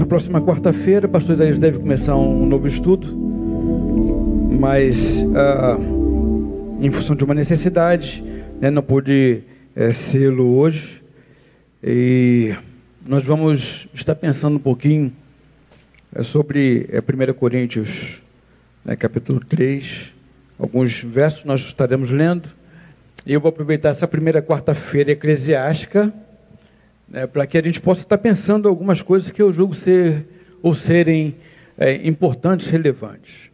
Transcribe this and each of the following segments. Na próxima quarta-feira, o pastor Isaías deve começar um novo estudo, mas em função de uma necessidade, né, não pude sê-lo hoje, e nós vamos estar pensando um pouquinho sobre 1 Coríntios, né, capítulo 3, alguns versos nós estaremos lendo, e eu vou aproveitar essa primeira quarta-feira eclesiástica, né, para que a gente possa estar pensando algumas coisas que eu julgo serem importantes, relevantes.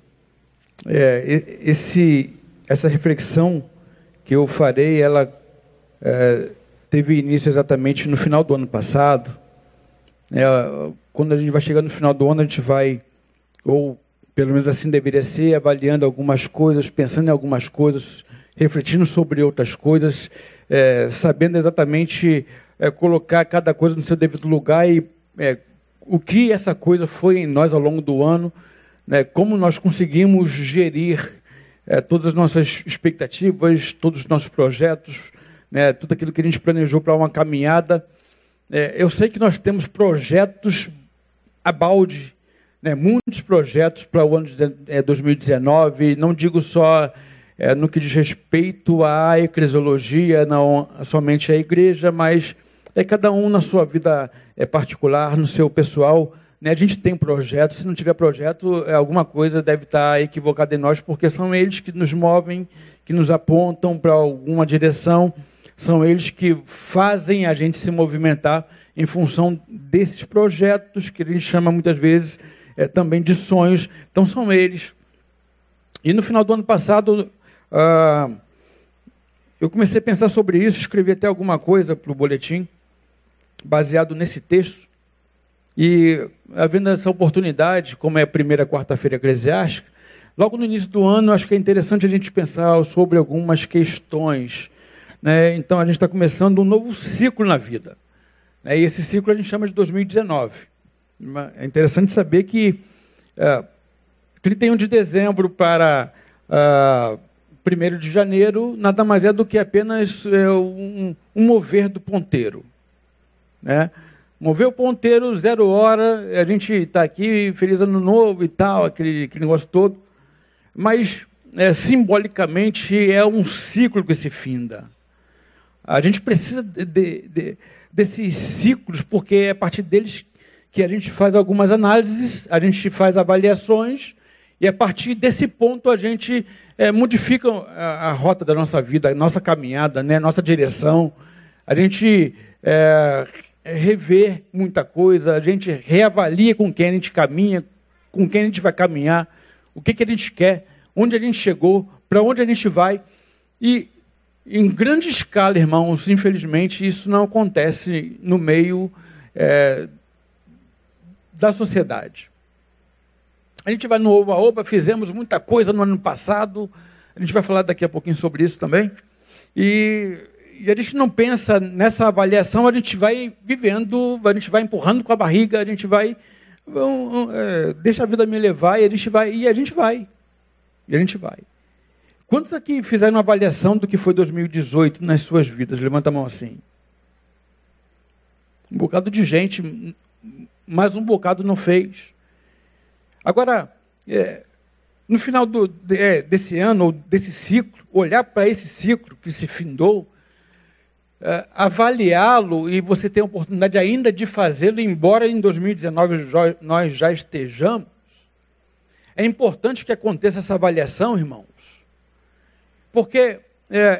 Essa reflexão que eu farei, ela teve início exatamente no final do ano passado. Quando a gente vai chegando no final do ano, a gente vai, ou pelo menos assim deveria ser, avaliando algumas coisas, pensando em algumas coisas, refletindo sobre outras coisas, sabendo exatamente colocar cada coisa no seu devido lugar e o que essa coisa foi em nós ao longo do ano, né, como nós conseguimos gerir todas as nossas expectativas, todos os nossos projetos, né, tudo aquilo que a gente planejou para uma caminhada. Eu sei que nós temos projetos a balde, né, muitos projetos para o ano de 2019, não digo só no que diz respeito à eclesiologia, não somente à igreja, mas cada um na sua vida particular, no seu pessoal. A gente tem projeto, se não tiver projeto, alguma coisa deve estar equivocada em nós, porque são eles que nos movem, que nos apontam para alguma direção, são eles que fazem a gente se movimentar em função desses projetos, que a gente chama muitas vezes também de sonhos. Então são eles. E no final do ano passado, eu comecei a pensar sobre isso, escrevi até alguma coisa para o boletim, baseado nesse texto. E, havendo essa oportunidade, como é a primeira quarta-feira eclesiástica, logo no início do ano, acho que é interessante a gente pensar sobre algumas questões, né? Então, a gente está começando um novo ciclo na vida, né? E esse ciclo a gente chama de 2019. É interessante saber que 31 de dezembro para 1º de janeiro nada mais é do que apenas um mover do ponteiro, né? Mover o ponteiro, 0 hora, a gente está aqui, feliz ano novo e tal, aquele negócio todo. Mas, simbolicamente, é um ciclo que se finda. A gente precisa desses ciclos, porque é a partir deles que a gente faz algumas análises, a gente faz avaliações, e a partir desse ponto a gente modifica a rota da nossa vida, a nossa caminhada, né, a nossa direção. A gente... rever muita coisa, a gente reavalia com quem a gente caminha, com quem a gente vai caminhar, o que a gente quer, onde a gente chegou, para onde a gente vai. E, em grande escala, irmãos, infelizmente, isso não acontece no meio da sociedade. A gente vai no oba-oba, fizemos muita coisa no ano passado, a gente vai falar daqui a pouquinho sobre isso também, e a gente não pensa nessa avaliação, a gente vai vivendo, a gente vai empurrando com a barriga, a gente vai, deixa a vida me levar, e a gente vai. Quantos aqui fizeram uma avaliação do que foi 2018 nas suas vidas? Levanta a mão assim. Um bocado de gente, mas um bocado não fez. Agora, no final desse ano, ou desse ciclo, olhar para esse ciclo que se findou, avaliá-lo, e você tem a oportunidade ainda de fazê-lo, embora em 2019 nós já estejamos, é importante que aconteça essa avaliação, irmãos, porque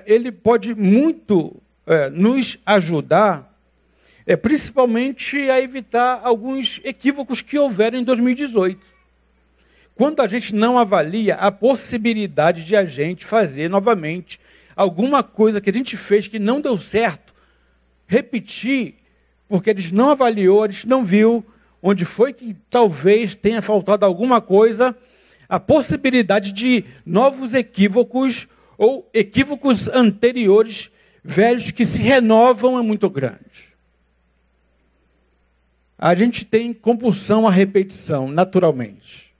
ele pode muito nos ajudar, principalmente a evitar alguns equívocos que houveram em 2018. Quando a gente não avalia a possibilidade de a gente fazer novamente alguma coisa que a gente fez que não deu certo, repetir, porque a gente não avaliou, a gente não viu onde foi que talvez tenha faltado alguma coisa, a possibilidade de novos equívocos ou equívocos anteriores, velhos, que se renovam, é muito grande. A gente tem compulsão à repetição, naturalmente.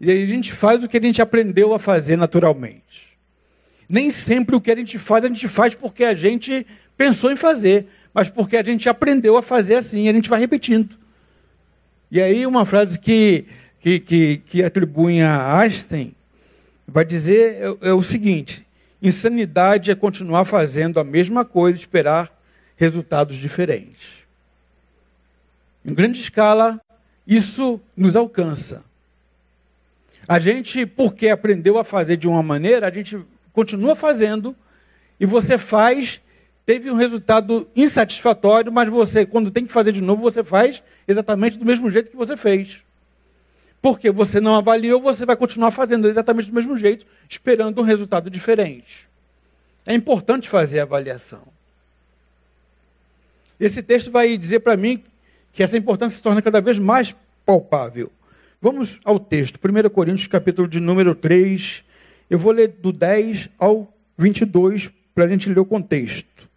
E a gente faz o que a gente aprendeu a fazer naturalmente. Nem sempre o que a gente faz porque a gente pensou em fazer, mas porque a gente aprendeu a fazer assim, a gente vai repetindo. E aí uma frase que atribui a Einstein vai dizer o seguinte: insanidade é continuar fazendo a mesma coisa e esperar resultados diferentes. Em grande escala, isso nos alcança. A gente, porque aprendeu a fazer de uma maneira, a gente continua fazendo, e você faz, teve um resultado insatisfatório, mas você, quando tem que fazer de novo, você faz exatamente do mesmo jeito que você fez. Porque você não avaliou, você vai continuar fazendo exatamente do mesmo jeito, esperando um resultado diferente. É importante fazer a avaliação. Esse texto vai dizer para mim que essa importância se torna cada vez mais palpável. Vamos ao texto, 1 Coríntios, capítulo de número 3. Eu vou ler do 10 ao 22 para a gente ler o contexto.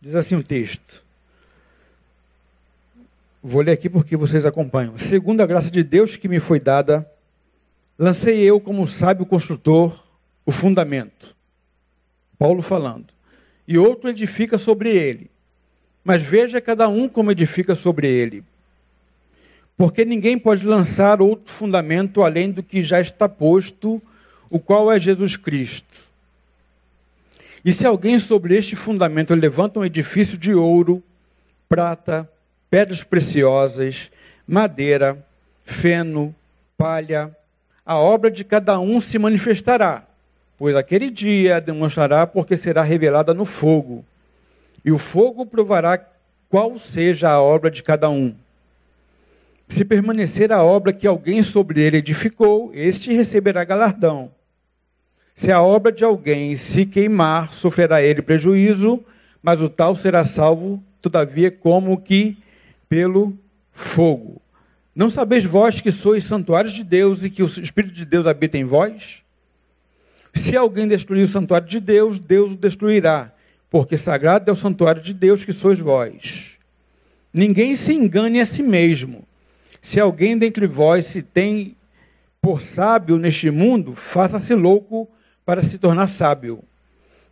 Diz assim o texto. Vou ler aqui porque vocês acompanham. Segundo a graça de Deus que me foi dada, lancei eu, como sábio construtor, o fundamento. Paulo falando. E outro edifica sobre ele. Mas veja cada um como edifica sobre ele. Porque ninguém pode lançar outro fundamento além do que já está posto, o qual é Jesus Cristo. E se alguém sobre este fundamento levanta um edifício de ouro, prata, pedras preciosas, madeira, feno, palha, a obra de cada um se manifestará, pois aquele dia demonstrará, porque será revelada no fogo. E o fogo provará qual seja a obra de cada um. Se permanecer a obra que alguém sobre ele edificou, este receberá galardão. Se a obra de alguém se queimar, sofrerá ele prejuízo, mas o tal será salvo, todavia, como que pelo fogo. Não sabeis vós que sois santuários de Deus e que o Espírito de Deus habita em vós? Se alguém destruir o santuário de Deus, Deus o destruirá, porque sagrado é o santuário de Deus que sois vós. Ninguém se engane a si mesmo. Se alguém dentre vós se tem por sábio neste mundo, faça-se louco para se tornar sábio,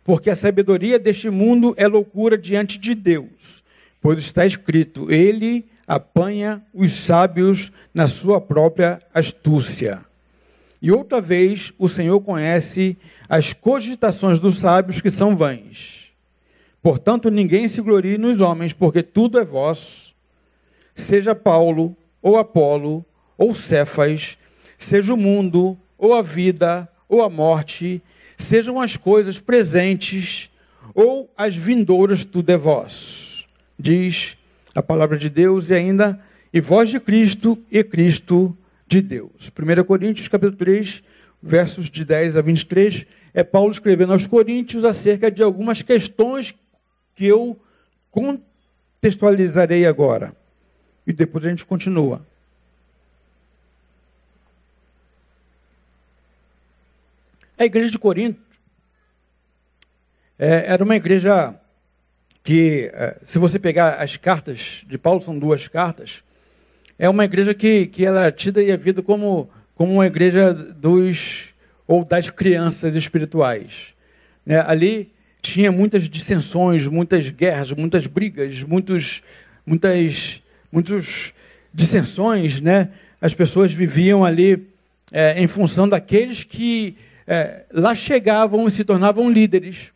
porque a sabedoria deste mundo é loucura diante de Deus, pois está escrito, ele apanha os sábios na sua própria astúcia. E outra vez, o Senhor conhece as cogitações dos sábios que são vãs. Portanto, ninguém se glorie nos homens, porque tudo é vosso, seja Paulo, ou Apolo, ou Cefas, seja o mundo, ou a vida, ou a morte, sejam as coisas presentes ou as vindouras, tudo é vós. Diz a palavra de Deus, e ainda, e vós de Cristo, e Cristo de Deus. 1 Coríntios, capítulo 3, versos de 10 a 23, é Paulo escrevendo aos Coríntios acerca de algumas questões que eu contextualizarei agora. E depois a gente continua. A igreja de Corinto era uma igreja que, se você pegar as cartas de Paulo, são duas cartas, é uma igreja que ela é tida e é vista como uma igreja das crianças espirituais. Né? Ali tinha muitas dissensões, muitas guerras, muitas brigas, muitas dissensões. Né? As pessoas viviam ali em função daqueles que lá chegavam e se tornavam líderes.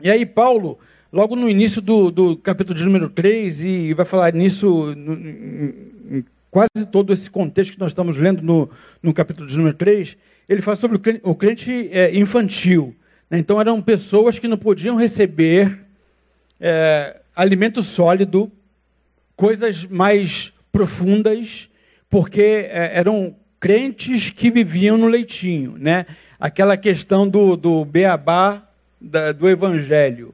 E aí Paulo, logo no início do capítulo de número 3, e vai falar nisso em quase todo esse contexto que nós estamos lendo no capítulo de número 3, ele fala sobre o crente infantil. Né? Então eram pessoas que não podiam receber alimento sólido, coisas mais profundas, porque eram crentes que viviam no leitinho, né? Aquela questão do beabá do evangelho.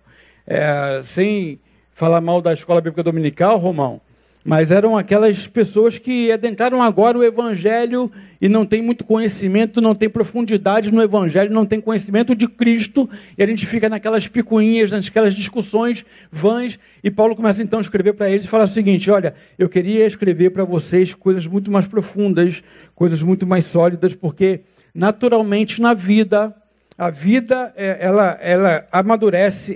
Sem falar mal da escola bíblica dominical, Romão, Mas eram aquelas pessoas que adentraram agora o Evangelho e não tem muito conhecimento, não tem profundidade no Evangelho, não tem conhecimento de Cristo, e a gente fica naquelas picuinhas, naquelas discussões vãs, e Paulo começa então a escrever para eles e fala o seguinte: olha, eu queria escrever para vocês coisas muito mais profundas, coisas muito mais sólidas, porque naturalmente na vida, a vida ela amadurece,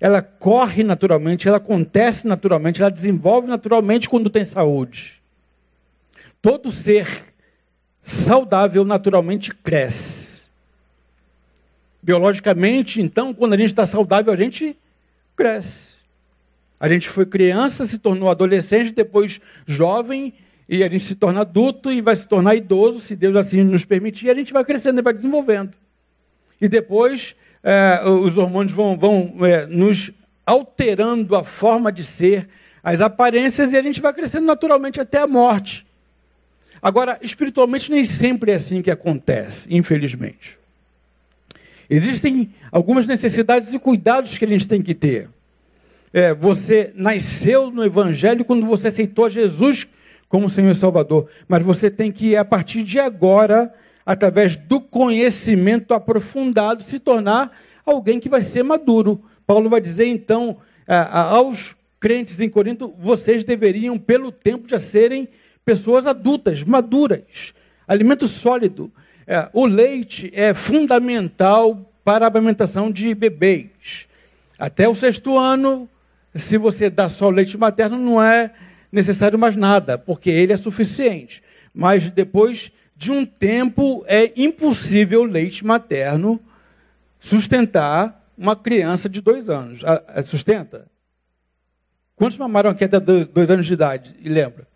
ela corre naturalmente, ela acontece naturalmente, ela desenvolve naturalmente quando tem saúde. Todo ser saudável naturalmente cresce. Biologicamente, então, quando a gente está saudável, a gente cresce. A gente foi criança, se tornou adolescente, depois jovem, e a gente se torna adulto e vai se tornar idoso, se Deus assim nos permitir, a gente vai crescendo e vai desenvolvendo. E depois os hormônios vão nos alterando a forma de ser, as aparências, e a gente vai crescendo naturalmente até a morte. Agora, espiritualmente, nem sempre é assim que acontece, infelizmente. Existem algumas necessidades e cuidados que a gente tem que ter. Você nasceu no Evangelho quando você aceitou Jesus como Senhor e Salvador, mas você tem que, a partir de agora, através do conhecimento aprofundado, se tornar alguém que vai ser maduro. Paulo vai dizer, então, aos crentes em Corinto, vocês deveriam, pelo tempo, já serem pessoas adultas, maduras, alimento sólido. O leite é fundamental para a amamentação de bebês. Até o 6º ano, se você dá só leite materno, não é necessário mais nada, porque ele é suficiente. Mas depois de um tempo, é impossível o leite materno sustentar uma criança de 2 anos. Sustenta? Quantos mamaram aqui até 2 anos de idade? E lembra?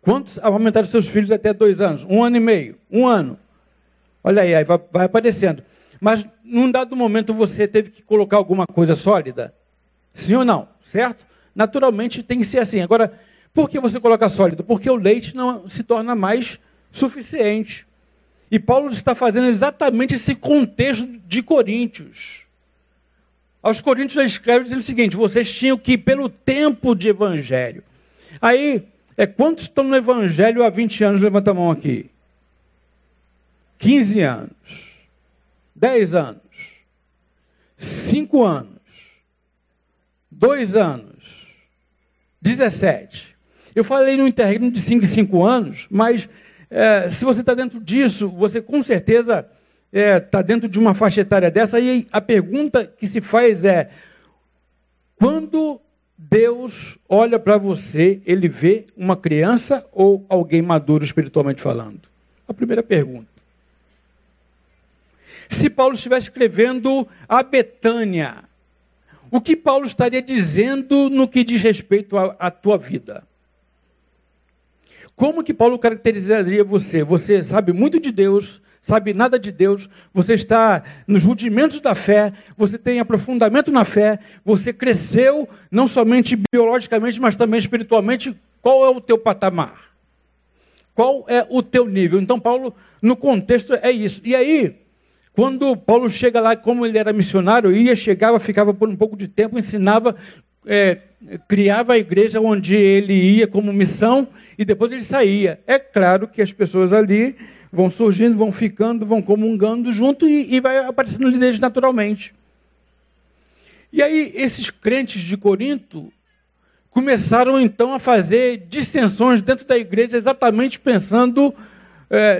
Quantos amamentaram seus filhos até 2 anos? 1 ano e meio? 1 ano? Olha aí, vai aparecendo. Mas, num dado momento, você teve que colocar alguma coisa sólida? Sim ou não? Certo? Naturalmente, tem que ser assim. Agora, por que você coloca sólido? Porque o leite não se torna mais suficiente. E Paulo está fazendo exatamente esse contexto de Coríntios. Aos Coríntios ele escreve dizendo o seguinte: vocês tinham que ir pelo tempo de Evangelho. Aí, quantos estão no Evangelho há 20 anos? Levanta a mão aqui. 15 anos. 10 anos. 5 anos. 2 anos. 17. Eu falei no interregno de 5 em 5 anos, mas se você está dentro disso, você com certeza está dentro de uma faixa etária dessa, e a pergunta que se faz é: quando Deus olha para você, ele vê uma criança ou alguém maduro espiritualmente falando? A primeira pergunta. Se Paulo estivesse escrevendo a Betânia, o que Paulo estaria dizendo no que diz respeito à tua vida? Como que Paulo caracterizaria você? Você sabe muito de Deus, sabe nada de Deus, você está nos rudimentos da fé, você tem aprofundamento na fé, você cresceu não somente biologicamente, mas também espiritualmente. Qual é o teu patamar? Qual é o teu nível? Então, Paulo, no contexto, é isso. E aí, quando Paulo chega lá, como ele era missionário, chegava, ficava por um pouco de tempo, ensinava, criava a igreja onde ele ia como missão, e depois ele saía. É claro que as pessoas ali vão surgindo, vão ficando, vão comungando junto, e vai aparecendo líderes naturalmente. E aí esses crentes de Corinto começaram então a fazer dissensões dentro da igreja, exatamente pensando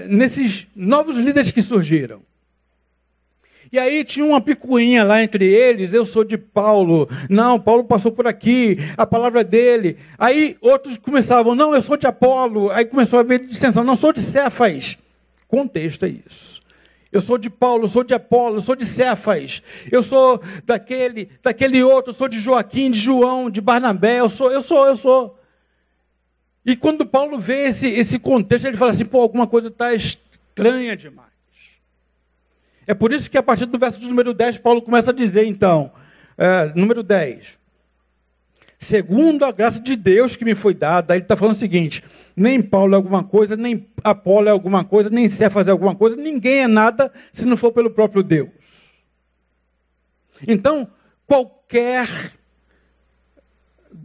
nesses novos líderes que surgiram. E aí tinha uma picuinha lá entre eles: eu sou de Paulo, não, Paulo passou por aqui, a palavra dele. Aí outros começavam: não, eu sou de Apolo. Aí começou a haver dissensão: não, sou de Cefas. Contexto é isso. Eu sou de Paulo, eu sou de Apolo, eu sou de Cefas, eu sou daquele outro, eu sou de Joaquim, de João, de Barnabé, eu sou. E quando Paulo vê esse contexto, ele fala assim: pô, alguma coisa está estranha demais. É por isso que, a partir do verso de número 10, Paulo começa a dizer, então, número 10. Segundo a graça de Deus que me foi dada, ele está falando o seguinte: nem Paulo é alguma coisa, nem Apolo é alguma coisa, nem Cefas é alguma coisa, ninguém é nada se não for pelo próprio Deus. Então, qualquer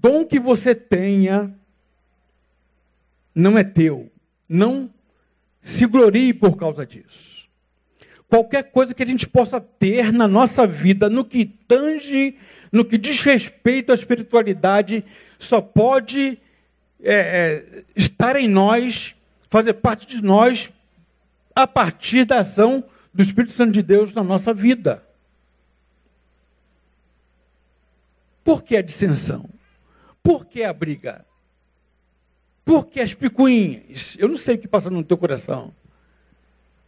dom que você tenha não é teu. Não se glorie por causa disso. Qualquer coisa que a gente possa ter na nossa vida, no que tange, no que diz respeito à espiritualidade, só pode estar em nós, fazer parte de nós, a partir da ação do Espírito Santo de Deus na nossa vida. Por que a dissensão? Por que a briga? Por que as picuinhas? Eu não sei o que passa no teu coração.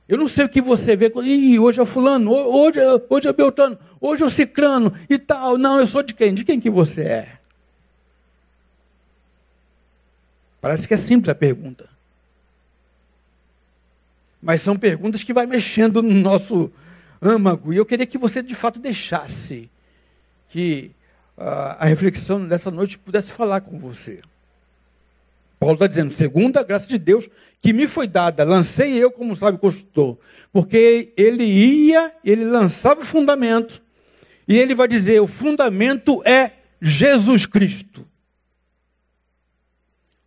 Eu não sei o que você vê. Ih, hoje é fulano, hoje é beltrano, hoje é o cicrano e tal. Não, eu sou de quem? De quem que você é? Parece que é simples a pergunta. Mas são perguntas que vai mexendo no nosso âmago. E eu queria que você, de fato, deixasse que a reflexão dessa noite pudesse falar com você. Paulo está dizendo, segundo a graça de Deus que me foi dada, lancei eu como sábio construtor. Porque ele lançava o fundamento. E ele vai dizer, o fundamento é Jesus Cristo.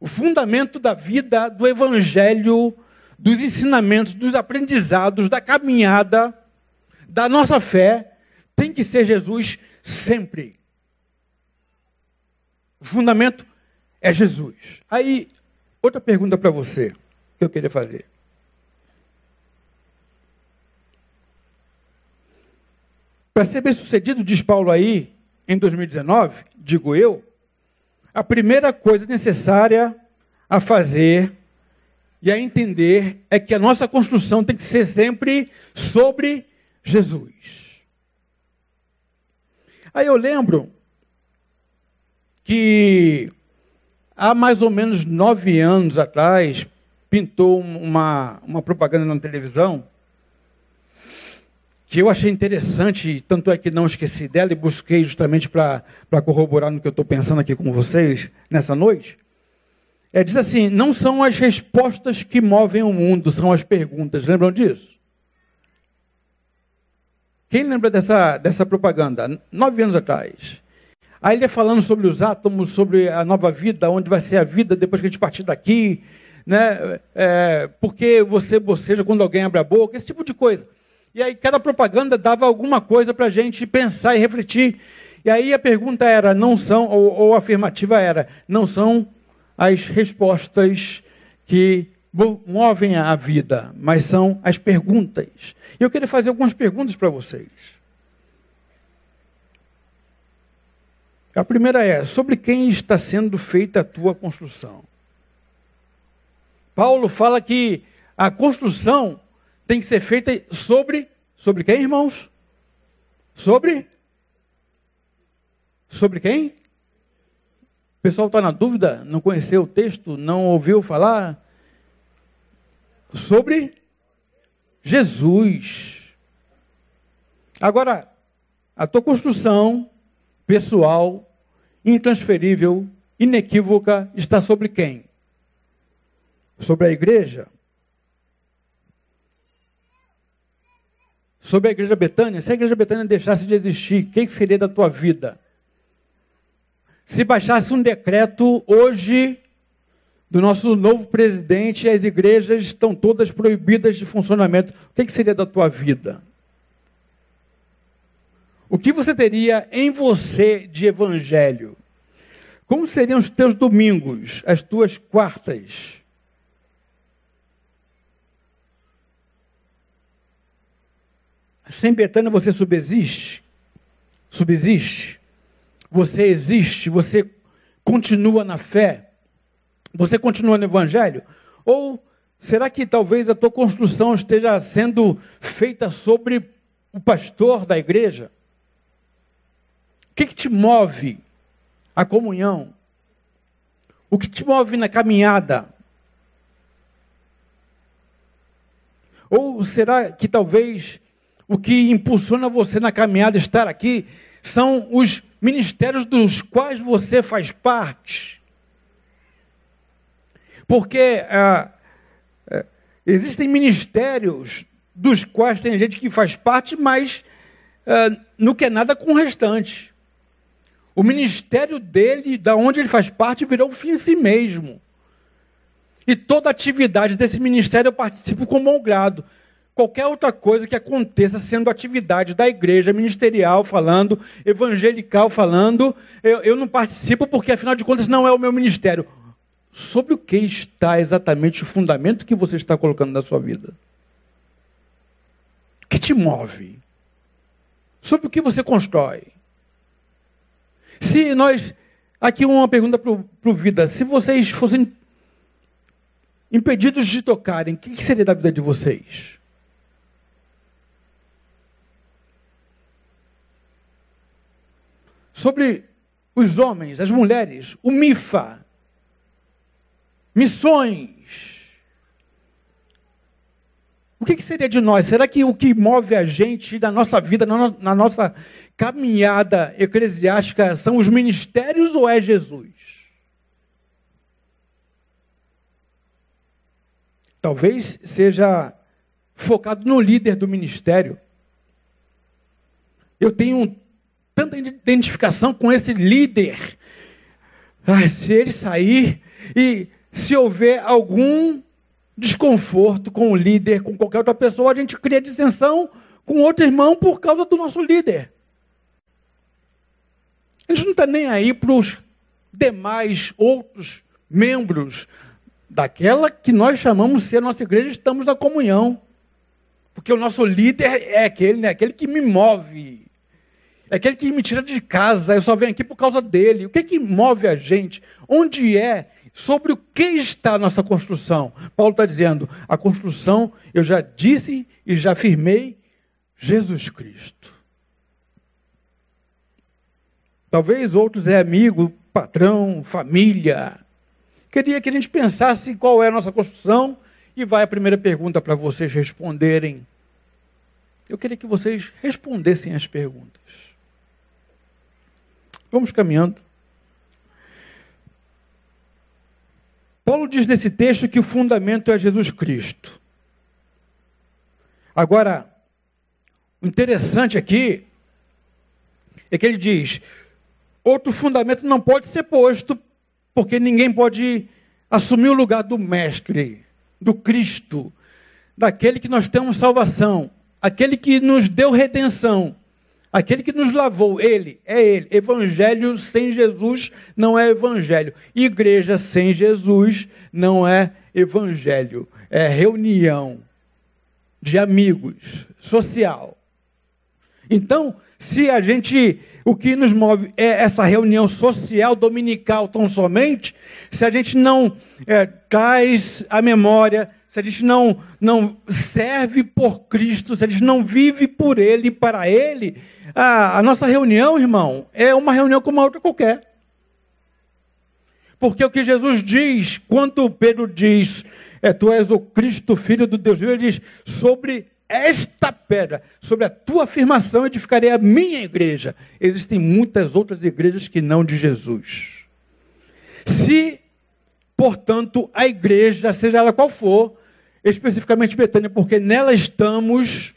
O fundamento da vida, do evangelho, dos ensinamentos, dos aprendizados, da caminhada, da nossa fé, tem que ser Jesus sempre. O fundamento é Jesus. Aí, outra pergunta para você, que eu queria fazer. Para ser bem sucedido, diz Paulo aí, em 2019, digo eu, a primeira coisa necessária a fazer e a entender é que a nossa construção tem que ser sempre sobre Jesus. Aí eu lembro que há mais ou menos 9 anos atrás, pintou uma propaganda na televisão que eu achei interessante, tanto é que não esqueci dela e busquei justamente para corroborar no que eu estou pensando aqui com vocês nessa noite. Diz assim, não são as respostas que movem o mundo, são as perguntas. Lembram disso? Quem lembra dessa propaganda? 9 anos atrás. Aí ele é falando sobre os átomos, sobre a nova vida, onde vai ser a vida depois que a gente partir daqui, né? Porque você boceja quando alguém abre a boca, esse tipo de coisa. E aí cada propaganda dava alguma coisa para a gente pensar e refletir. E aí a pergunta era, não são, ou a afirmativa era, não são as respostas que movem a vida, mas são as perguntas. E eu queria fazer algumas perguntas para vocês. A primeira é, sobre quem está sendo feita a tua construção? Paulo fala que a construção tem que ser feita sobre quem, irmãos? Sobre quem? O pessoal está na dúvida, não conheceu o texto, não ouviu falar? Sobre Jesus. Agora, a tua construção pessoal, intransferível, inequívoca, está sobre quem? Sobre a igreja? Sobre a igreja Betânia? Se a igreja Betânia deixasse de existir, o que seria da tua vida? Se baixasse um decreto hoje do nosso novo presidente, as igrejas estão todas proibidas de funcionamento, o que seria da tua vida? O que você teria em você de evangelho? Como seriam os teus domingos, as tuas quartas? Sem Betânia você subsiste? Subsiste? Você existe? Você continua na fé? Você continua no evangelho? Ou será que talvez a tua construção esteja sendo feita sobre o pastor da igreja? O que te move a comunhão? O que te move na caminhada? Ou será que talvez o que impulsiona você na caminhada estar aqui são os ministérios dos quais você faz parte? Porque existem ministérios dos quais tem gente que faz parte, mas não quer nada com o restante. O ministério dele, da onde ele faz parte, virou um fim em si mesmo. E toda atividade desse ministério eu participo com bom grado. Qualquer outra coisa que aconteça sendo atividade da igreja, ministerial falando, evangelical falando, eu não participo porque, afinal de contas, não é o meu ministério. Sobre o que está exatamente o fundamento que você está colocando na sua vida? O que te move? Sobre o que você constrói? Se nós... Aqui uma pergunta para o Vida. Se vocês fossem impedidos de tocarem, o que seria da vida de vocês? Sobre os homens, as mulheres, o Mifa, missões. O que seria de nós? Será que o que move a gente da nossa vida, na nossa caminhada eclesiástica, são os ministérios ou é Jesus? Talvez seja focado no líder do ministério. Eu tenho tanta identificação com esse líder. Ai, se ele sair e se houver algum desconforto com o líder, com qualquer outra pessoa, a gente cria dissensão com outro irmão por causa do nosso líder. A gente não está nem aí para os demais outros membros daquela que nós chamamos ser a nossa igreja, estamos na comunhão. Porque o nosso líder é aquele, né? Aquele que me move. É aquele que me tira de casa, eu só venho aqui por causa dele. O que é que move a gente? Onde é? Sobre o que está a nossa construção? Paulo está dizendo, a construção, eu já disse e já afirmei, Jesus Cristo. Talvez outros é amigo, patrão, família. Queria que a gente pensasse qual é a nossa construção e vai a primeira pergunta para vocês responderem. Eu queria que vocês respondessem as perguntas. Vamos caminhando. Paulo diz nesse texto que o fundamento é Jesus Cristo. Agora, o interessante aqui é que ele diz: outro fundamento não pode ser posto, porque ninguém pode assumir o lugar do mestre, do Cristo, daquele que nós temos salvação. Aquele que nos deu redenção, aquele que nos lavou, ele, é ele. Evangelho sem Jesus não é evangelho. Igreja sem Jesus não é evangelho. É reunião de amigos, social. Então, se a gente, o que nos move é essa reunião social dominical tão somente, se a gente não traz a memória, se a gente não serve por Cristo, se a gente não vive por Ele, para Ele, a nossa reunião, irmão, é uma reunião como a outra qualquer. Porque o que Jesus diz, quando Pedro diz, tu és o Cristo, Filho do Deus vivo, ele diz, sobre esta pedra, sobre a tua afirmação, edificarei a minha igreja. Existem muitas outras igrejas que não de Jesus. Se, portanto, a igreja, seja ela qual for, especificamente Betânia, porque nela estamos,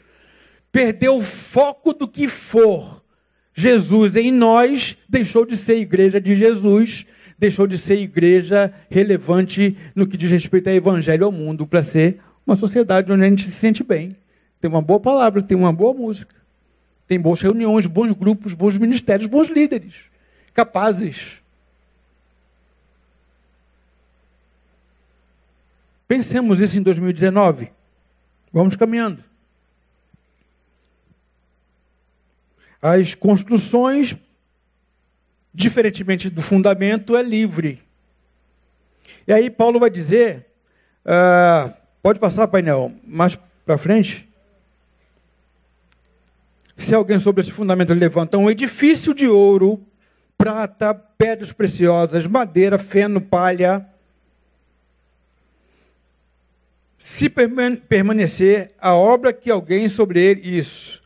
perdeu o foco do que for. Jesus em nós deixou de ser igreja de Jesus, deixou de ser igreja relevante no que diz respeito ao evangelho ao mundo, para ser uma sociedade onde a gente se sente bem. Tem uma boa palavra, tem uma boa música, tem boas reuniões, bons grupos, bons ministérios, bons líderes, capazes. Pensemos isso em 2019. Vamos caminhando. As construções, diferentemente do fundamento, é livre. E aí Paulo vai dizer, pode passar, painel, mais para frente. Se alguém sobre esse fundamento levanta um edifício de ouro, prata, pedras preciosas, madeira, feno, palha, se permanecer a obra que alguém sobre ele... Isso.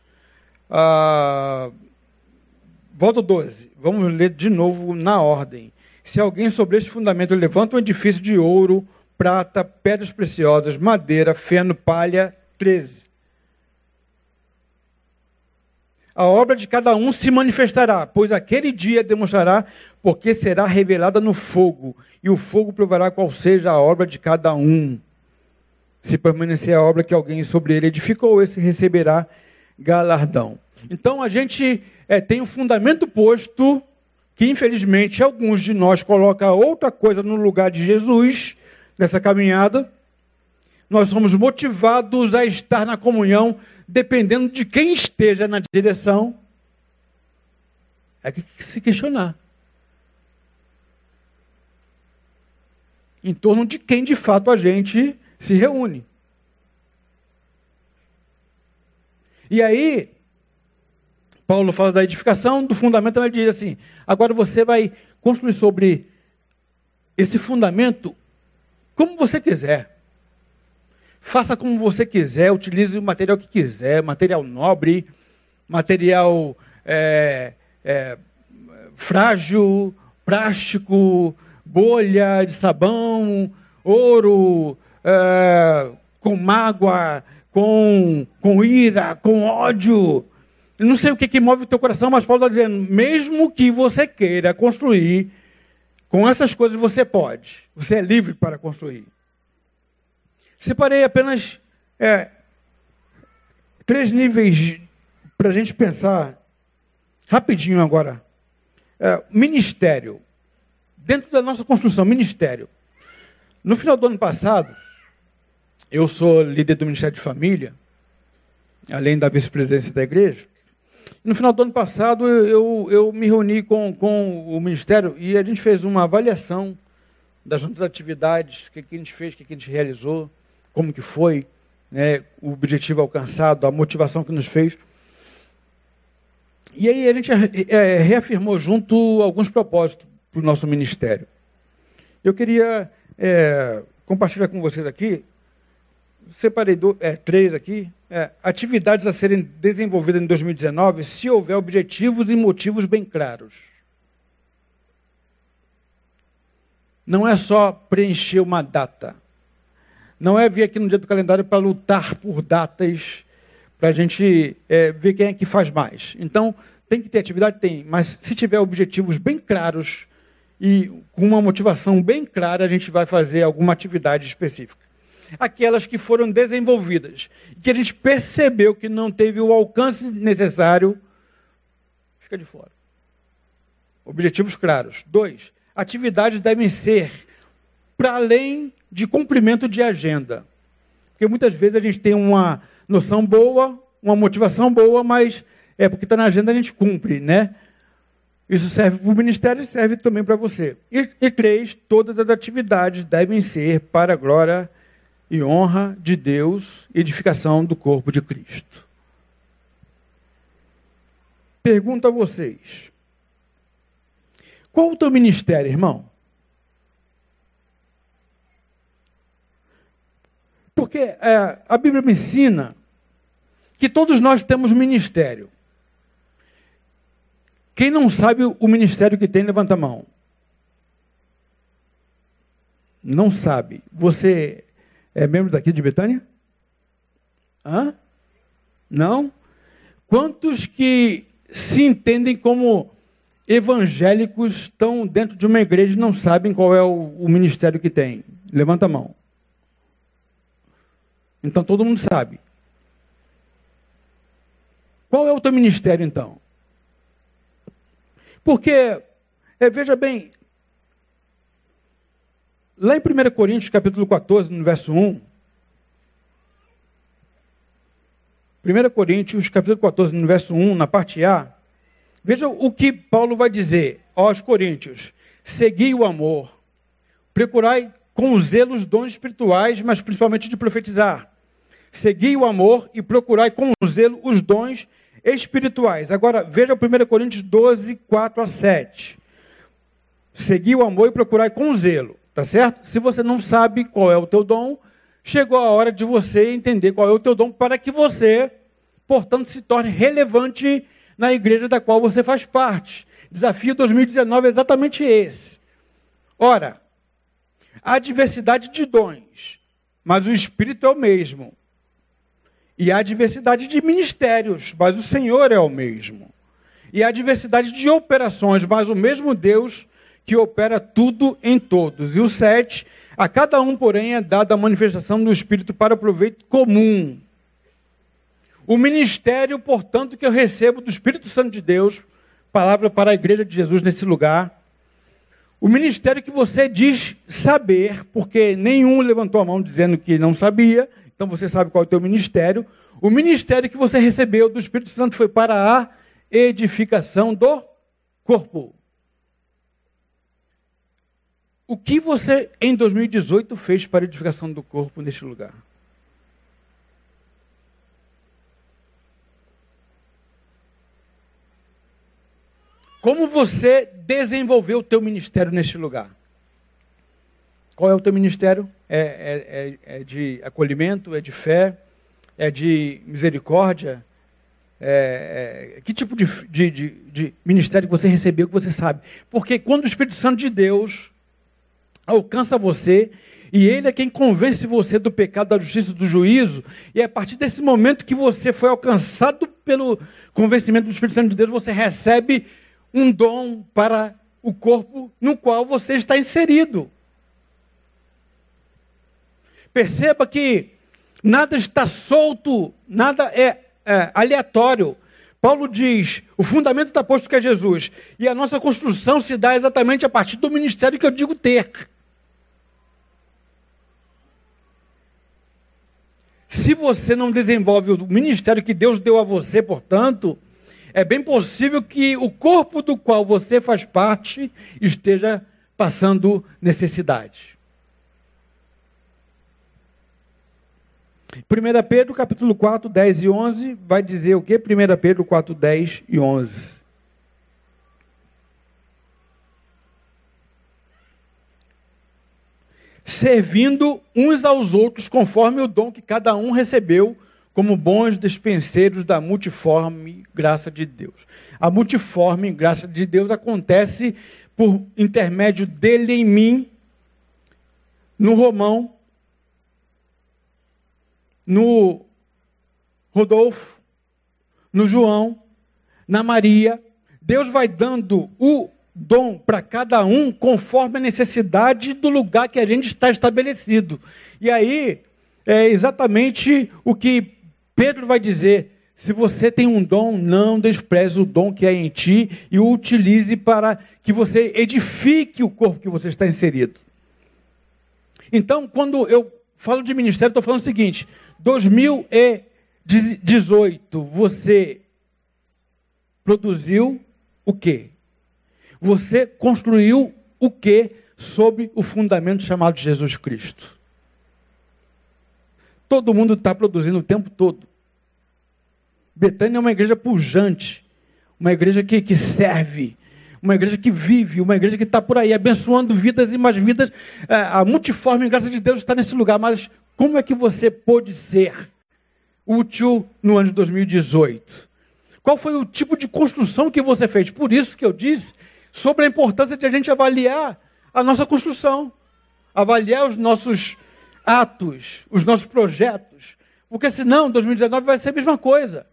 Volta ao 12. Vamos ler de novo na ordem. Se alguém sobre este fundamento levanta um edifício de ouro, prata, pedras preciosas, madeira, feno, palha... 13. a obra de cada um se manifestará, pois aquele dia demonstrará, porque será revelada no fogo, e o fogo provará qual seja a obra de cada um. Se permanecer a obra que alguém sobre ele edificou, esse receberá galardão. Então a gente tem um fundamento posto, que infelizmente alguns de nós colocam outra coisa no lugar de Jesus, nessa caminhada. Nós somos motivados a estar na comunhão, dependendo de quem esteja na direção. É que se questionar. Em torno de quem, de fato, a gente se reúne. E aí, Paulo fala da edificação, do fundamento, ele diz assim, agora você vai construir sobre esse fundamento como você quiser. Faça como você quiser, utilize o material que quiser, material nobre, material frágil, plástico, bolha de sabão, ouro, com mágoa, com ira, com ódio. Eu não sei o que move o teu coração, mas Paulo está dizendo, mesmo que você queira construir, com essas coisas você pode. Você é livre para construir. Separei apenas três níveis para a gente pensar rapidinho agora. Ministério. Dentro da nossa construção, ministério. No final do ano passado, eu sou líder do Ministério de Família, além da vice-presidência da igreja. No final do ano passado, eu me reuni com o ministério e a gente fez uma avaliação das nossas atividades, o que a gente fez, o que a gente realizou, como que foi, né, o objetivo alcançado, a motivação que nos fez. E aí a gente reafirmou junto alguns propósitos para o nosso ministério. Eu queria compartilhar com vocês aqui, separei três aqui, atividades a serem desenvolvidas em 2019, se houver objetivos e motivos bem claros. Não é só preencher uma data. Não é vir aqui no dia do calendário para lutar por datas, para a gente ver quem é que faz mais. Então, tem que ter atividade? Tem. Mas se tiver objetivos bem claros e com uma motivação bem clara, a gente vai fazer alguma atividade específica. Aquelas que foram desenvolvidas, que a gente percebeu que não teve o alcance necessário, fica de fora. Objetivos claros. 2. Atividades devem ser para além de cumprimento de agenda. Porque muitas vezes a gente tem uma noção boa, uma motivação boa, mas porque está na agenda a gente cumpre, né? Isso serve para o ministério e serve também para você. E 3, todas as atividades devem ser para a glória e honra de Deus, edificação do corpo de Cristo. Pergunto a vocês, qual o teu ministério, irmão? Porque a Bíblia me ensina que todos nós temos ministério. Quem não sabe o ministério que tem, levanta a mão. Não sabe. Você é membro daqui de Betânia? Hã? Não? Quantos que se entendem como evangélicos estão dentro de uma igreja e não sabem qual é o ministério que tem? Levanta a mão. Então, todo mundo sabe. Qual é o teu ministério, então? Porque, veja bem, lá em 1 Coríntios, capítulo 14, no verso 1, 1 Coríntios, capítulo 14, no verso 1, na parte A, veja o que Paulo vai dizer aos coríntios. Segui o amor, procurai com zelo os dons espirituais, mas principalmente de profetizar. Segui o amor e procurai com zelo os dons espirituais. Agora, veja 1 Coríntios 12, 4 a 7. Segui o amor e procurai com zelo, tá certo? Se você não sabe qual é o teu dom, chegou a hora de você entender qual é o teu dom para que você, portanto, se torne relevante na igreja da qual você faz parte. Desafio 2019 é exatamente esse. Ora, há diversidade de dons, mas o Espírito é o mesmo. E há diversidade de ministérios, mas o Senhor é o mesmo. E há diversidade de operações, mas o mesmo Deus que opera tudo em todos. E o 7, a cada um, porém, é dada a manifestação do Espírito para o proveito comum. O ministério, portanto, que eu recebo do Espírito Santo de Deus, palavra para a Igreja de Jesus nesse lugar, o ministério que você diz saber, porque nenhum levantou a mão dizendo que não sabia, então você sabe qual é o teu ministério. O ministério que você recebeu do Espírito Santo foi para a edificação do corpo. O que você, em 2018, fez para a edificação do corpo neste lugar? Como você desenvolveu o teu ministério neste lugar? Qual é o teu ministério? É de acolhimento? É de fé? É de misericórdia? Que tipo de ministério que você recebeu, que você sabe? Porque quando o Espírito Santo de Deus alcança você, e ele é quem convence você do pecado, da justiça e do juízo, e a partir desse momento que você foi alcançado pelo convencimento do Espírito Santo de Deus, você recebe um dom para o corpo no qual você está inserido. Perceba que nada está solto, nada é aleatório. Paulo diz, o fundamento está posto que é Jesus, e a nossa construção se dá exatamente a partir do ministério que eu digo ter. Se você não desenvolve o ministério que Deus deu a você, portanto, é bem possível que o corpo do qual você faz parte esteja passando necessidade. 1 Pedro, capítulo 4, 10 e 11, vai dizer o quê? 1 Pedro 4, 10 e 11. Servindo uns aos outros conforme o dom que cada um recebeu, como bons despenseiros da multiforme graça de Deus. A multiforme graça de Deus acontece por intermédio dele em mim, no Romão, no Rodolfo, no João, na Maria. Deus vai dando o dom para cada um conforme a necessidade do lugar que a gente está estabelecido. E aí é exatamente o que Pedro vai dizer: se você tem um dom, não despreze o dom que é em ti e o utilize para que você edifique o corpo que você está inserido. Então, quando eu falo de ministério, estou falando o seguinte: 2018, você produziu o quê? Você construiu o quê sobre o fundamento chamado Jesus Cristo? Todo mundo está produzindo o tempo todo. Betânia é uma igreja pujante, uma igreja que serve, uma igreja que vive, uma igreja que está por aí abençoando vidas e mais vidas. A multiforme graça de Deus está nesse lugar, mas como é que você pôde ser útil no ano de 2018? Qual foi o tipo de construção que você fez? Por isso que eu disse sobre a importância de a gente avaliar a nossa construção, avaliar os nossos atos, os nossos projetos, porque senão 2019 vai ser a mesma coisa.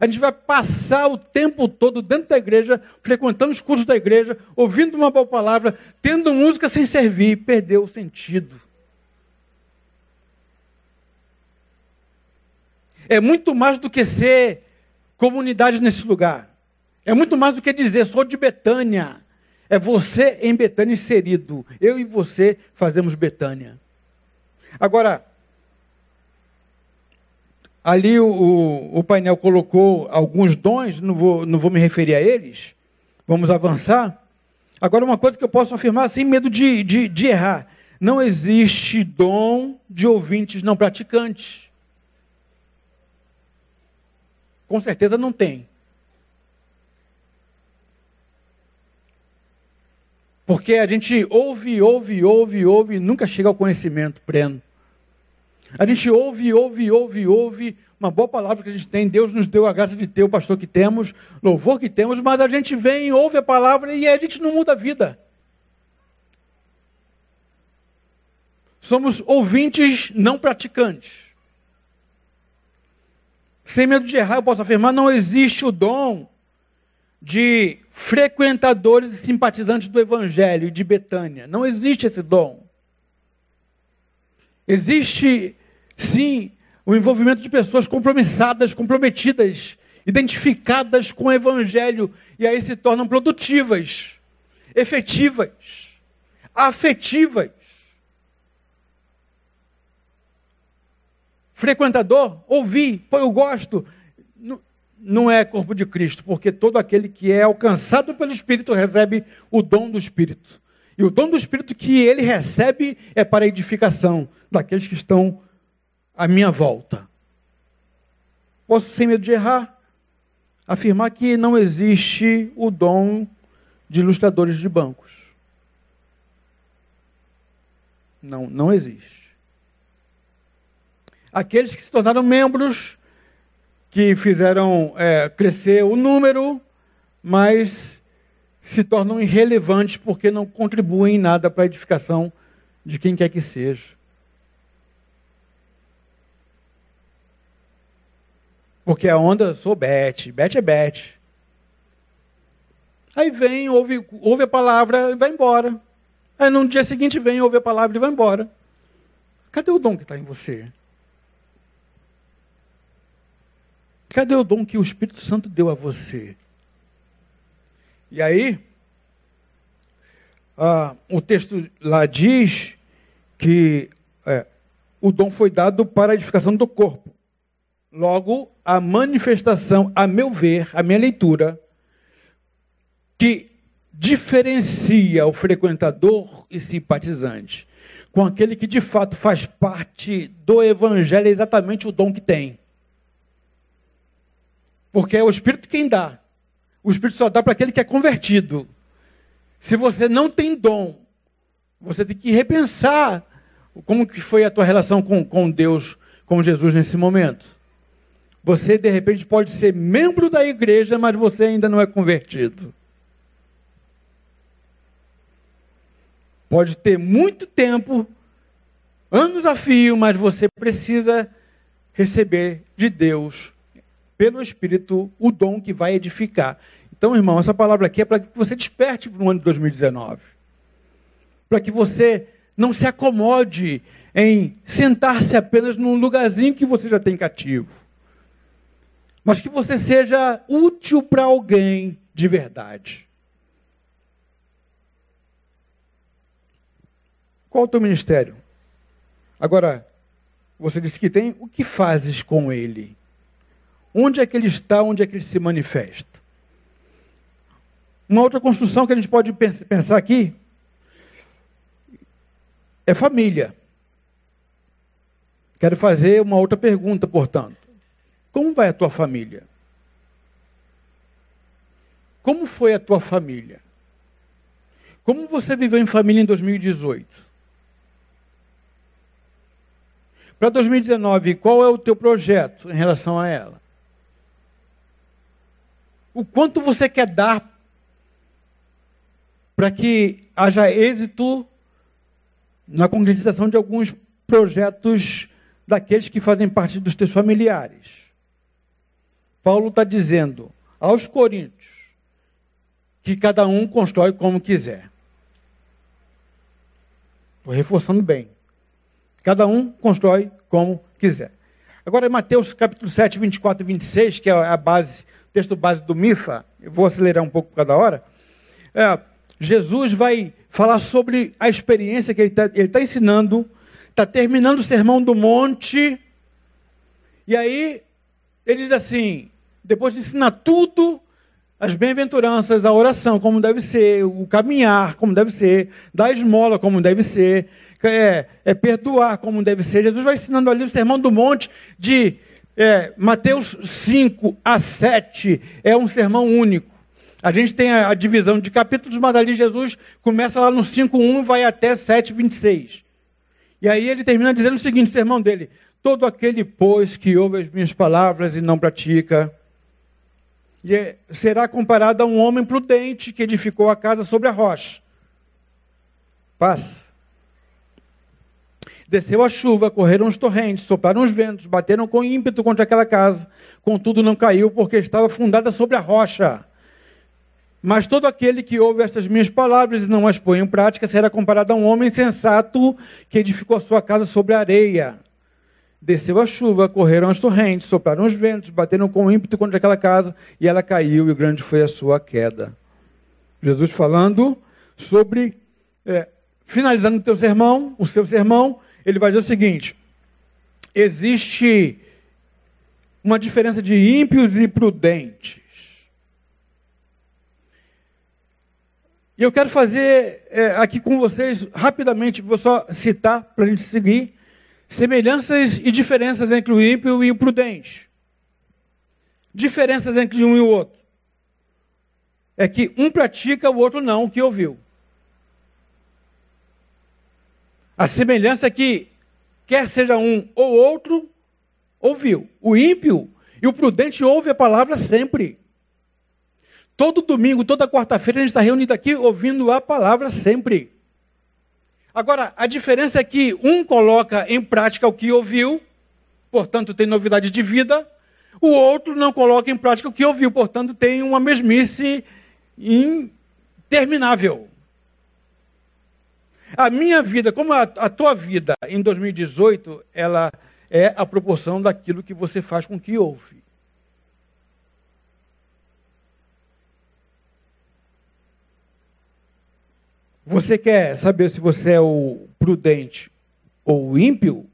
A gente vai passar o tempo todo dentro da igreja, frequentando os cursos da igreja, ouvindo uma boa palavra, tendo música sem servir, perdeu o sentido. É muito mais do que ser comunidade nesse lugar. É muito mais do que dizer, sou de Betânia. É você em Betânia inserido. Eu e você fazemos Betânia. Agora, ali o painel colocou alguns dons, não vou me referir a eles. Vamos avançar. Agora, uma coisa que eu posso afirmar sem medo de errar. Não existe dom de ouvintes não praticantes. Com certeza não tem. Porque a gente ouve e nunca chega ao conhecimento pleno. A gente ouve uma boa palavra que a gente tem. Deus nos deu a graça de ter o pastor que temos, louvor que temos, mas a gente vem, ouve a palavra e a gente não muda a vida. Somos ouvintes não praticantes. Sem medo de errar, eu posso afirmar, não existe o dom de frequentadores e simpatizantes do Evangelho de Betânia. Não existe esse dom. Existe, sim, o envolvimento de pessoas compromissadas, comprometidas, identificadas com o Evangelho, e aí se tornam produtivas, efetivas, afetivas. Frequentador, ouvi, pô, eu gosto. Não é corpo de Cristo, porque todo aquele que é alcançado pelo Espírito recebe o dom do Espírito. E o dom do Espírito que ele recebe é para a edificação daqueles que estão à minha volta. Posso, sem medo de errar, afirmar que não existe o dom de ilustradores de bancos. Não existe. Aqueles que se tornaram membros, que fizeram crescer o número, mas se tornam irrelevantes porque não contribuem em nada para a edificação de quem quer que seja. Porque a onda, sou Bete, Bete é Bete. Aí vem, ouve a palavra e vai embora. Aí no dia seguinte vem, ouve a palavra e vai embora. Cadê o dom que está em você? Cadê o dom que o Espírito Santo deu a você? E aí, o texto lá diz que o dom foi dado para a edificação do corpo. Logo, a manifestação, a meu ver, a minha leitura, que diferencia o frequentador e simpatizante com aquele que de fato faz parte do Evangelho é exatamente o dom que tem. Porque é o Espírito quem dá. O Espírito só dá para aquele que é convertido. Se você não tem dom, você tem que repensar como que foi a tua relação com Deus, com Jesus nesse momento. Você, de repente, pode ser membro da igreja, mas você ainda não é convertido. Pode ter muito tempo, anos a fio, mas você precisa receber de Deus, pelo Espírito, o dom que vai edificar. Então, irmão, essa palavra aqui é para que você desperte para o ano de 2019. Para que você não se acomode em sentar-se apenas num lugarzinho que você já tem cativo. Mas que você seja útil para alguém de verdade. Qual o teu ministério? Agora, você disse que tem, o que fazes com ele? Onde é que ele está, onde é que ele se manifesta? Uma outra construção que a gente pode pensar aqui é família. Quero fazer uma outra pergunta, portanto. Como vai a tua família? Como foi a tua família? Como você viveu em família em 2018? Para 2019, qual é o teu projeto em relação a ela? O quanto você quer dar para que haja êxito na concretização de alguns projetos daqueles que fazem parte dos teus familiares? Paulo está dizendo aos coríntios que cada um constrói como quiser. Estou reforçando bem. Cada um constrói como quiser. Agora, em Mateus capítulo 7, 24 e 26, que é a base, o texto base do Mifa, eu vou acelerar um pouco cada hora, Jesus vai falar sobre a experiência que ele tá ensinando, está terminando o Sermão do Monte, e aí ele diz assim, depois de ensinar tudo, as bem-aventuranças, a oração, como deve ser, o caminhar, como deve ser, dar esmola, como deve ser, perdoar, como deve ser. Jesus vai ensinando ali o Sermão do Monte de Mateus 5 a 7. É um sermão único. A gente tem a divisão de capítulos, mas ali Jesus começa lá no 5:1 e vai até 7:26. E aí ele termina dizendo o seguinte, o sermão dele: todo aquele, pois, que ouve as minhas palavras e não pratica, será comparado a um homem prudente que edificou a casa sobre a rocha. Paz. Desceu a chuva, correram os torrentes, sopraram os ventos, bateram com ímpeto contra aquela casa. Contudo, não caiu, porque estava fundada sobre a rocha. Mas todo aquele que ouve estas minhas palavras e não as põe em prática será comparado a um homem sensato que edificou a sua casa sobre a areia. Desceu a chuva, correram as torrentes, sopraram os ventos, bateram com ímpeto contra aquela casa e ela caiu, e grande foi a sua queda. Jesus falando sobre, finalizando o seu sermão, ele vai dizer o seguinte: existe uma diferença de ímpios e prudentes. E eu quero fazer aqui com vocês, rapidamente, vou só citar para a gente seguir, semelhanças e diferenças entre o ímpio e o prudente. Diferenças entre um e o outro. É que um pratica, o outro não, o que ouviu. A semelhança é que, quer seja um ou outro, ouviu. O ímpio e o prudente ouve a palavra sempre. Todo domingo, toda quarta-feira, a gente está reunido aqui ouvindo a palavra sempre. Agora, a diferença é que um coloca em prática o que ouviu, portanto tem novidade de vida, o outro não coloca em prática o que ouviu, portanto tem uma mesmice interminável. A minha vida, como a tua vida em 2018, ela é a proporção daquilo que você faz com o que ouve. Você quer saber se você é o prudente ou o ímpio?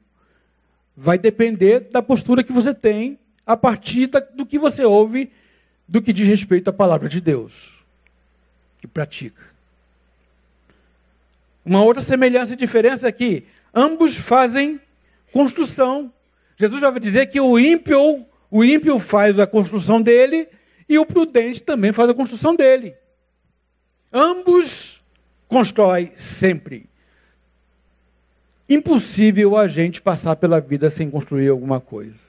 Vai depender da postura que você tem a partir do que você ouve, do que diz respeito à palavra de Deus, que pratica. Uma outra semelhança e diferença é que ambos fazem construção. Jesus vai dizer que o ímpio faz a construção dele e o prudente também faz a construção dele. Ambos constrói sempre. Impossível a gente passar pela vida sem construir alguma coisa.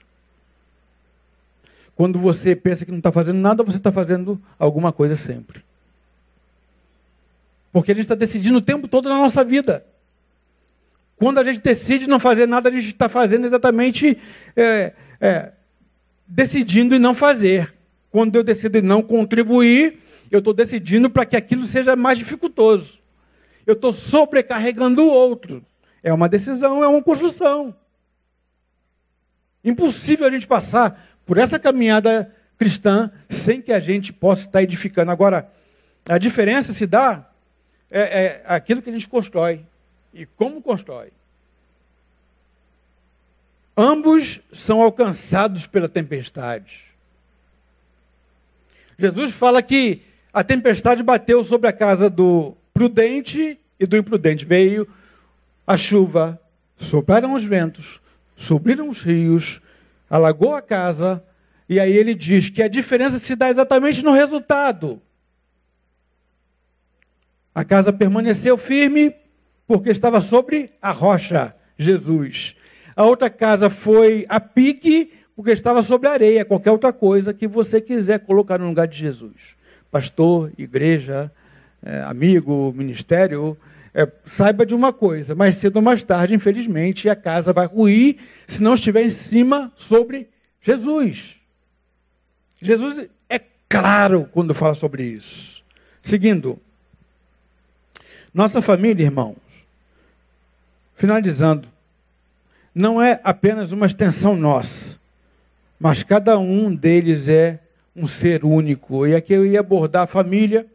Quando você pensa que não está fazendo nada, você está fazendo alguma coisa sempre. Porque a gente está decidindo o tempo todo na nossa vida. Quando a gente decide não fazer nada, a gente está fazendo exatamente decidindo e não fazer. Quando eu decido não contribuir, eu estou decidindo para que aquilo seja mais dificultoso. Eu estou sobrecarregando o outro. É uma decisão, é uma construção. Impossível a gente passar por essa caminhada cristã sem que a gente possa estar edificando. Agora, a diferença se dá é aquilo que a gente constrói e como constrói. Ambos são alcançados pela tempestade. Jesus fala que a tempestade bateu sobre a casa do prudente e do imprudente. Veio a chuva, sopraram os ventos, subiram os rios, alagou a casa, e aí ele diz que a diferença se dá exatamente no resultado. A casa permaneceu firme porque estava sobre a rocha, Jesus. A outra casa foi a pique porque estava sobre a areia, qualquer outra coisa que você quiser colocar no lugar de Jesus. Pastor, igreja, amigo, ministério, saiba de uma coisa, mais cedo ou mais tarde, infelizmente, a casa vai ruir se não estiver em cima sobre Jesus. Jesus é claro quando fala sobre isso. Seguindo, nossa família, irmãos, finalizando, não é apenas uma extensão nossa, mas cada um deles é um ser único. E aqui eu ia abordar a família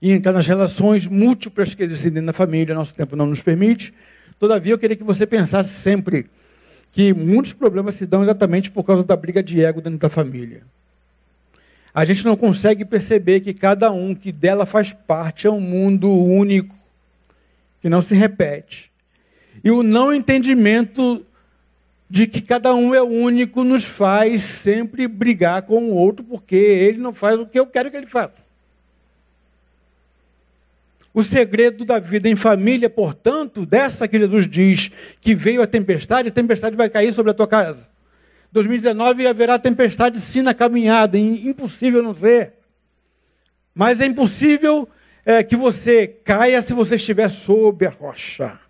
e entrar nas relações múltiplas que existem dentro da família. Nosso tempo não nos permite. Todavia, eu queria que você pensasse sempre que muitos problemas se dão exatamente por causa da briga de ego dentro da família. A gente não consegue perceber que cada um que dela faz parte é um mundo único, que não se repete. E o não entendimento de que cada um é único nos faz sempre brigar com o outro, porque ele não faz o que eu quero que ele faça. O segredo da vida em família, portanto, dessa que Jesus diz que veio a tempestade vai cair sobre a tua casa. 2019 haverá tempestade sim na caminhada, impossível não ser. Mas é impossível que você caia se você estiver sob a rocha.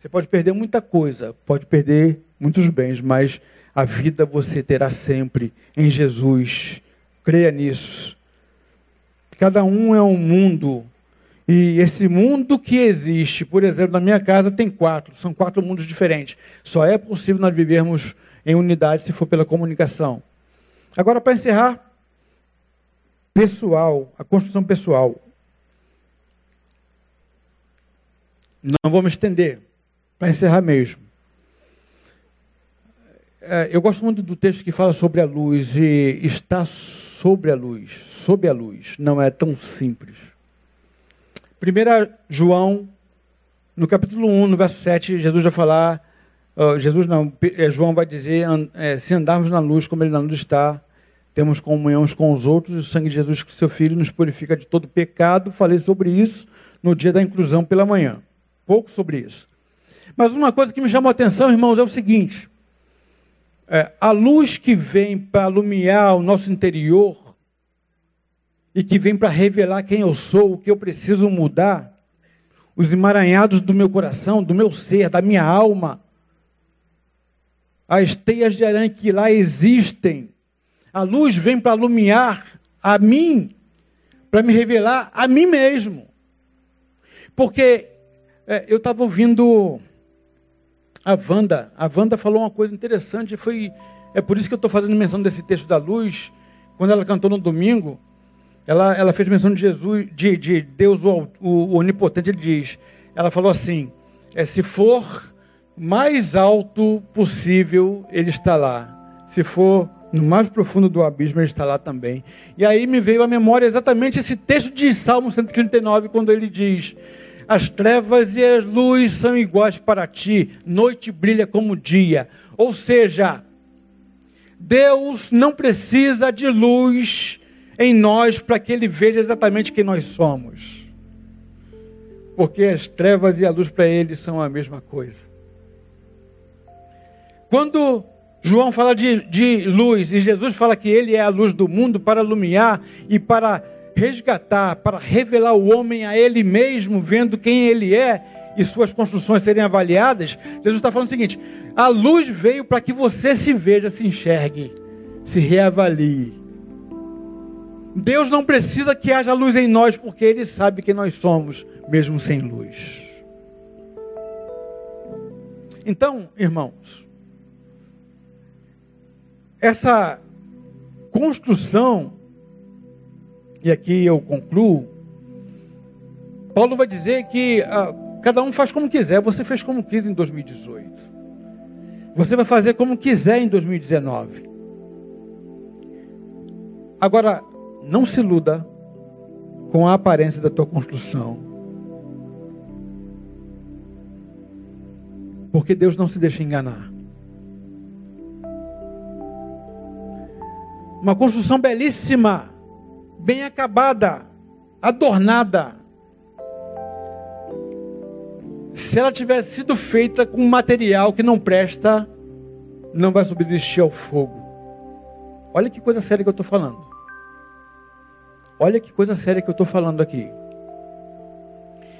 Você pode perder muita coisa, pode perder muitos bens, mas a vida você terá sempre em Jesus. Creia nisso. Cada um é um mundo. E esse mundo que existe, por exemplo, na minha casa tem 4. São 4 mundos diferentes. Só é possível nós vivermos em unidade se for pela comunicação. Agora, para encerrar, pessoal, a construção pessoal. Não vou me estender, para encerrar mesmo. Eu gosto muito do texto que fala sobre a luz, e está sobre a luz, não é tão simples. 1 João, no capítulo 1, no verso 7, Jesus vai falar, João vai dizer, se andarmos na luz como ele na luz está, temos comunhão uns com os outros, e o sangue de Jesus, que seu Filho, nos purifica de todo pecado. Falei sobre isso no dia da inclusão pela manhã, pouco sobre isso. Mas uma coisa que me chamou a atenção, irmãos, é o seguinte, a luz que vem para alumiar o nosso interior e que vem para revelar quem eu sou, o que eu preciso mudar, os emaranhados do meu coração, do meu ser, da minha alma, as teias de aranha que lá existem, a luz vem para alumiar a mim, para me revelar a mim mesmo. Porque eu estava ouvindo... A Wanda falou uma coisa interessante, é por isso que eu estou fazendo menção desse texto da luz. Quando ela cantou no domingo, ela fez menção de Jesus, de Deus, o Onipotente. Ele diz, ela falou assim, se for mais alto possível, ele está lá. Se for no mais profundo do abismo, ele está lá também. E aí me veio à memória exatamente esse texto de Salmo 139, quando ele diz... As trevas e as luzes são iguais para ti, noite brilha como dia. Ou seja, Deus não precisa de luz em nós para que Ele veja exatamente quem nós somos. Porque as trevas e a luz para Ele são a mesma coisa. Quando João fala de luz e Jesus fala que Ele é a luz do mundo para iluminar e para resgatar, para revelar o homem a ele mesmo, vendo quem ele é e suas construções serem avaliadas, Jesus está falando o seguinte, a luz veio para que você se veja, se enxergue, se reavalie. Deus não precisa que haja luz em nós, porque Ele sabe quem nós somos, mesmo sem luz. Então, irmãos, essa construção, e aqui eu concluo, Paulo vai dizer que cada um faz como quiser. Você fez como quis em 2018. Você vai fazer como quiser em 2019. Agora, não se iluda com a aparência da tua construção. Porque Deus não se deixa enganar. Uma construção belíssima, bem acabada, adornada, se ela tivesse sido feita com material que não presta, não vai subsistir ao fogo. Olha que coisa séria que eu estou falando. Olha que coisa séria que eu estou falando aqui.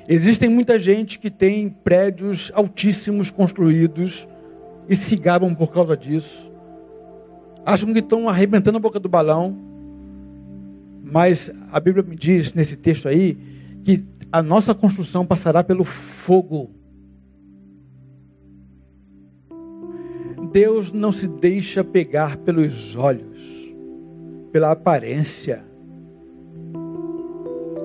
Existem muita gente que tem prédios altíssimos construídos e se gabam por causa disso. Acham que estão arrebentando a boca do balão. Mas a Bíblia me diz nesse texto aí que a nossa construção passará pelo fogo. Deus não se deixa pegar pelos olhos, pela aparência.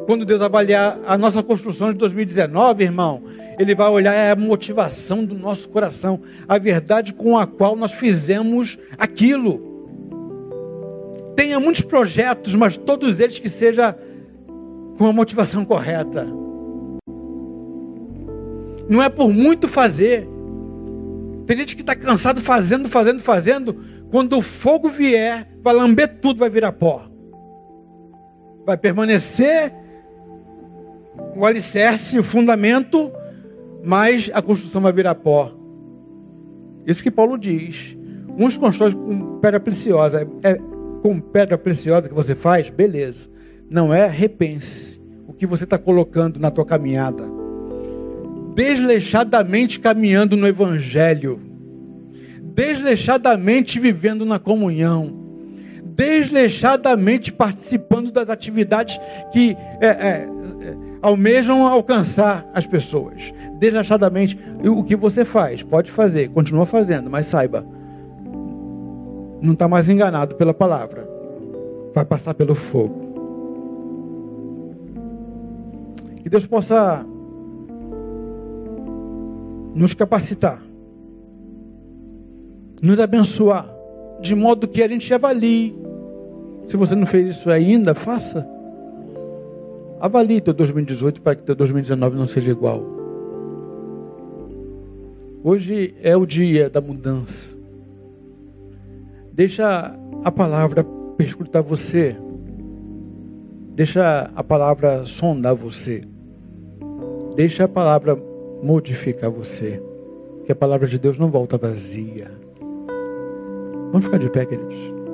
Quando Deus avaliar a nossa construção de 2019, irmão, Ele vai olhar a motivação do nosso coração, a verdade com a qual nós fizemos aquilo. Tenha muitos projetos, mas todos eles que seja com a motivação correta. Não é por muito fazer. Tem gente que está cansado fazendo. Quando o fogo vier, vai lamber tudo, vai virar pó. Vai permanecer o alicerce, o fundamento, mas a construção vai virar pó. Isso que Paulo diz. Uns constroem com pedra preciosa. Com pedra preciosa que você faz, beleza. Não é, repense o que você está colocando na tua caminhada. desleixadamente caminhando no Evangelho, desleixadamente vivendo na comunhão, desleixadamente participando das atividades que almejam alcançar as pessoas, desleixadamente. O que você faz, pode fazer, continua fazendo, mas saiba, não está mais enganado pela palavra, vai passar pelo fogo. Que Deus possa nos capacitar, nos abençoar, de modo que a gente avalie. Se você não fez isso ainda, faça. Avalie teu 2018 para que teu 2019 não seja igual. Hoje é o dia da mudança. Deixa a palavra perscrutar você. Deixa a palavra sondar você. Deixa a palavra modificar você. Que a palavra de Deus não volta vazia. Vamos ficar de pé, queridos.